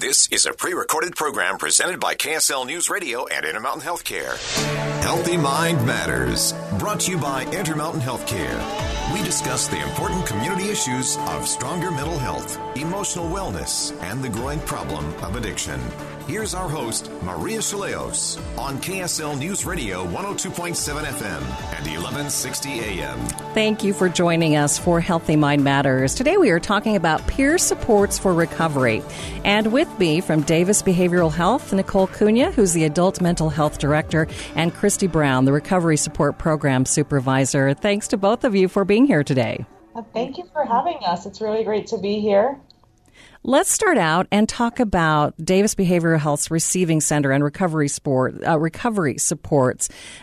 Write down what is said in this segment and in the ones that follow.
This is a pre-recorded program presented by KSL News Radio and Intermountain Healthcare. Healthy Mind Matters, brought to you by Intermountain Healthcare. We discuss the important community issues of stronger mental health, emotional wellness, and the growing problem of addiction. Here's our host, Maria Shilaos, on KSL News Radio 102.7 FM and 1160 AM. Thank you for joining us for Healthy Mind Matters. Today we are talking about peer supports for recovery. And with me from Davis Behavioral Health, Nicole Cunha, who's the Adult Mental Health Director, and Kristi Brown, the Recovery Support Program Supervisor. Thanks to both of you for being here today. Thank you for having us. It's really great to be here. Let's start out and talk about Davis Behavioral Health's Receiving Center and recovery supports.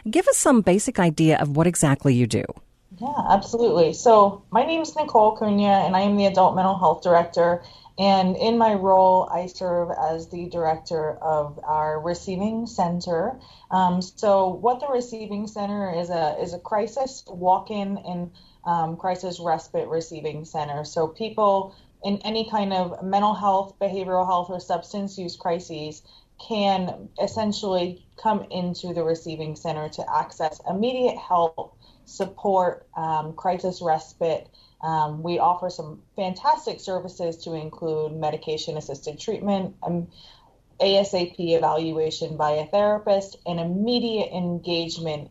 Give us some basic idea of what exactly you do. Yeah, absolutely. So my name is Nicole Cunha, and I am the Adult Mental Health Director. And in my role, I serve as the director of our Receiving Center. So what the Receiving Center is a crisis walk-in and crisis respite receiving center. So people in any kind of mental health, behavioral health, or substance use crises can essentially come into the Receiving Center to access immediate help, support, crisis respite. We offer some fantastic services to include medication-assisted treatment, ASAP evaluation by a therapist, and immediate engagement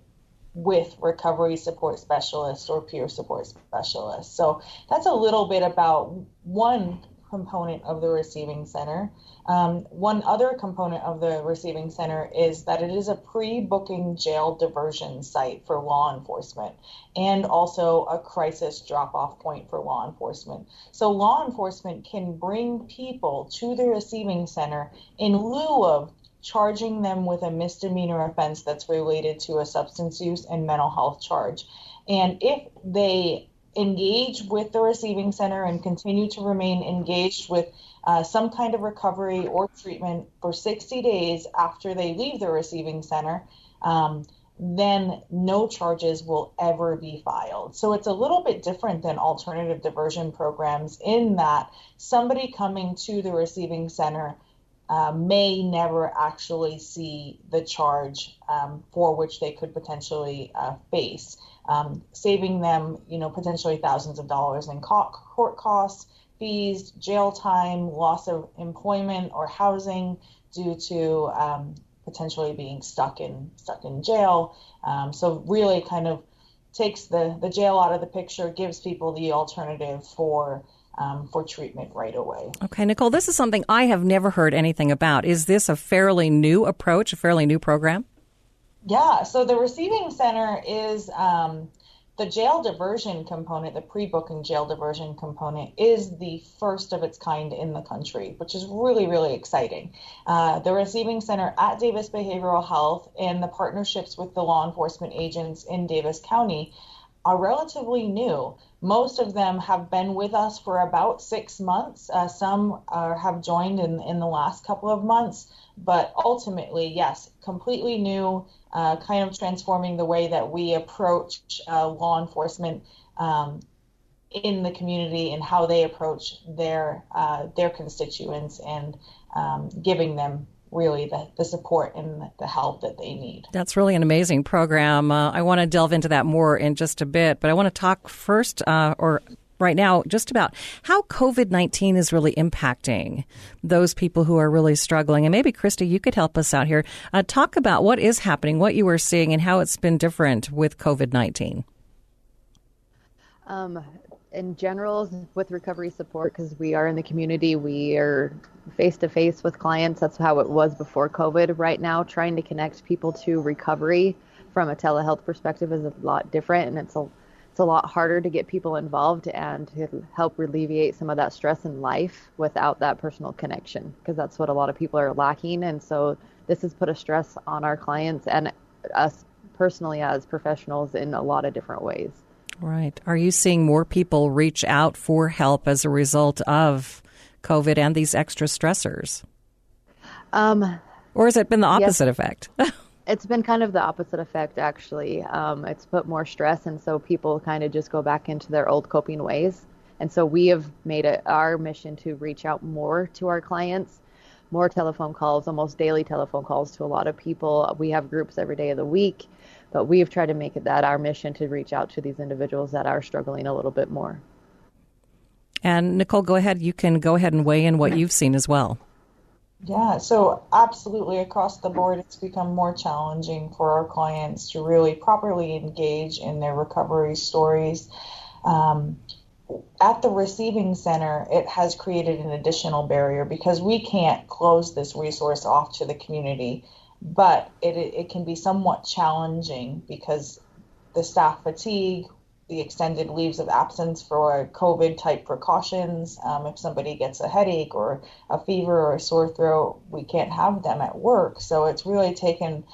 with recovery support specialists or peer support specialists. So that's a little bit about one component of the Receiving Center. One other component of the Receiving Center is that it is a pre-booking jail diversion site for law enforcement and also a crisis drop-off point for law enforcement. So law enforcement can bring people to the Receiving Center in lieu of charging them with a misdemeanor offense that's related to a substance use and mental health charge. And if they engage with the Receiving Center and continue to remain engaged with some kind of recovery or treatment for 60 days after they leave the Receiving Center, then no charges will ever be filed. So it's a little bit different than alternative diversion programs in that somebody coming to the Receiving Center may never actually see the charge for which they could potentially face, saving them, potentially thousands of dollars in court costs, fees, jail time, loss of employment or housing due to potentially being stuck in jail. So really kind of takes the jail out of the picture, gives people the alternative for treatment right away. Okay, Nicole, this is something I have never heard anything about. Is this a fairly new approach, a fairly new program? Yeah, so the Receiving Center is the jail diversion component, the pre-booking jail diversion component is the first of its kind in the country, which is really, really exciting. The Receiving Center at Davis Behavioral Health and the partnerships with the law enforcement agents in Davis County are relatively new. Most of them have been with us for about 6 months. Some have joined in the last couple of months, but ultimately, yes, completely new, kind of transforming the way that we approach law enforcement in the community and how they approach their constituents and giving them really the support and the help that they need. That's really an amazing program. I want to delve into that more in just a bit, but I want to talk first right now just about how COVID-19 is really impacting those people who are really struggling. And maybe, Kristi, you could help us out here. Talk about what is happening, what you are seeing, and how it's been different with COVID-19. In general, with recovery support, because we are in the community, we are face-to-face with clients. That's how it was before COVID. Right now, trying to connect people to recovery from a telehealth perspective is a lot different, and it's a lot harder to get people involved and to help alleviate some of that stress in life without that personal connection, because that's what a lot of people are lacking. And so this has put a stress on our clients and us personally as professionals in a lot of different ways. Right. Are you seeing more people reach out for help as a result of COVID and these extra stressors? Or has it been the opposite effect? It's been kind of the opposite effect, actually. It's put more stress, and so people kind of just go back into their old coping ways. And so we have made it our mission to reach out more to our clients more telephone calls, almost daily telephone calls to a lot of people. We have groups every day of the week, but we've tried to make it that our mission to reach out to these individuals that are struggling a little bit more. And Nicole, go ahead. You can go ahead and weigh in what you've seen as well. Yeah, so absolutely across the board, it's become more challenging for our clients to really properly engage in their recovery stories. At the receiving center, it has created an additional barrier because we can't close this resource off to the community, but it can be somewhat challenging because the staff fatigue, the extended leaves of absence for COVID-type precautions. If somebody gets a headache or a fever or a sore throat, we can't have them at work. So it's really taken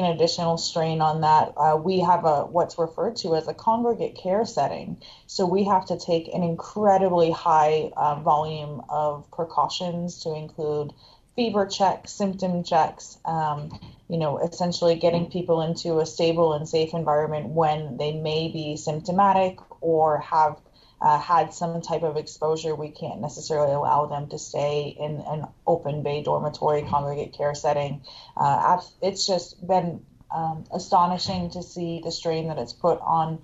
additional strain on that. We have what's referred to as a congregate care setting. So we have to take an incredibly high volume of precautions to include fever checks, symptom checks, essentially getting people into a stable and safe environment when they may be symptomatic or have had some type of exposure. We can't necessarily allow them to stay in an open bay dormitory congregate care setting. It's just been astonishing to see the strain that it's put on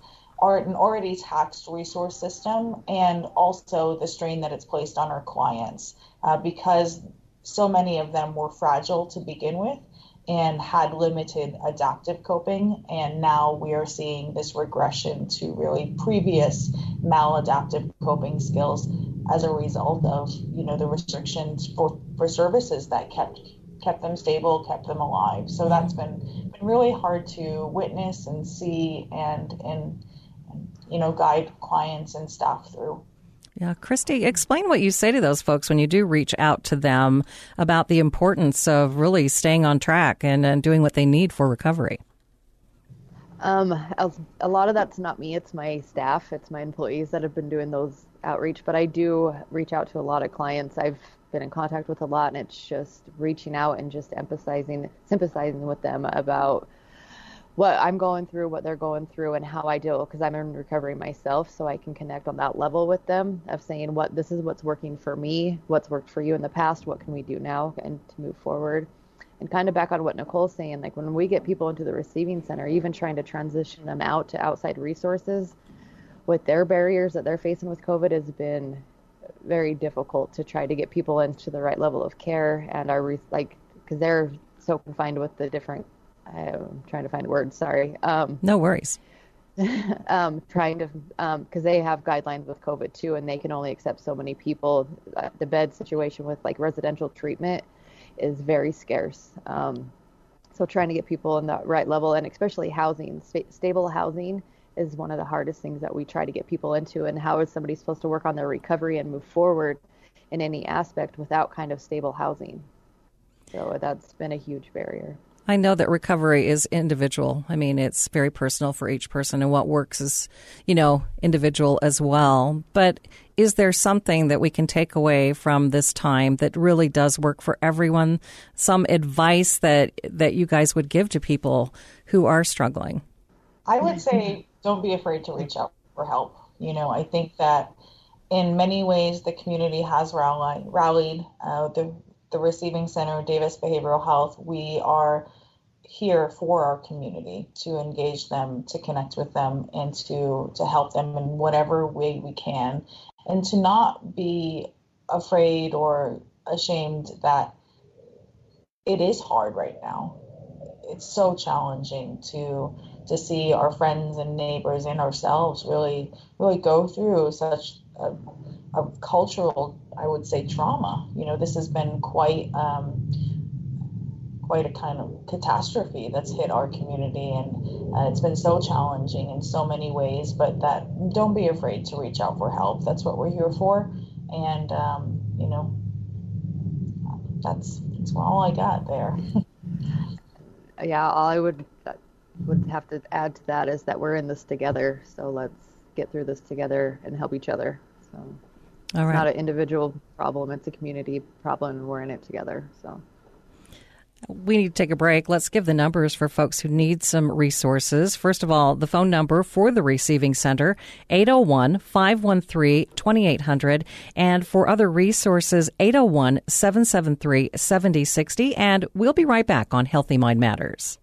an already taxed resource system and also the strain that it's placed on our clients because so many of them were fragile to begin with and had limited adaptive coping, and now we are seeing this regression to really previous maladaptive coping skills as a result of the restrictions for services that kept them stable, kept them alive. So that's been really hard to witness and see and guide clients and staff through. Yeah, Kristi, explain what you say to those folks when you do reach out to them about the importance of really staying on track and doing what they need for recovery. A lot of that's not me. It's my staff. It's my employees that have been doing those outreach. But I do reach out to a lot of clients I've been in contact with a lot, and it's just reaching out and just sympathizing with them about what I'm going through, what they're going through, and how I deal, because I'm in recovery myself, so I can connect on that level with them of saying this is what's working for me, what's worked for you in the past, what can we do now and to move forward. And kind of back on what Nicole's saying, like when we get people into the receiving center, even trying to transition them out to outside resources with their barriers that they're facing with COVID has been very difficult to try to get people into the right level of care and because they're so confined with the different I'm trying to find words. Sorry. No worries. Because they have guidelines with COVID too, and they can only accept so many people. The bed situation with like residential treatment is very scarce. So trying to get people in the right level, and especially housing, stable housing is one of the hardest things that we try to get people into. And how is somebody supposed to work on their recovery and move forward in any aspect without kind of stable housing? So that's been a huge barrier. I know that recovery is individual. I mean, it's very personal for each person, and what works is, individual as well. But is there something that we can take away from this time that really does work for everyone? Some advice that you guys would give to people who are struggling? I would say don't be afraid to reach out for help. I think that in many ways the community has rallied. The Receiving Center, Davis Behavioral Health, we are here for our community to engage them, to connect with them, and to help them in whatever way we can, and to not be afraid or ashamed that it is hard right now. It's so challenging to see our friends and neighbors and ourselves really go through such a cultural, I would say, trauma. This has been quite a kind of catastrophe that's hit our community, and it's been so challenging in so many ways, but that don't be afraid to reach out for help. That's what we're here for. And, that's all I got there. Yeah. All I would have to add to that is that we're in this together. So let's get through this together and help each other. So. All right. It's not an individual problem. It's a community problem, and we're in it together. So, We need to take a break. Let's give the numbers for folks who need some resources. First of all, the phone number for the receiving center, 801-513-2800. And for other resources, 801-773-7060. And we'll be right back on Healthy Mind Matters.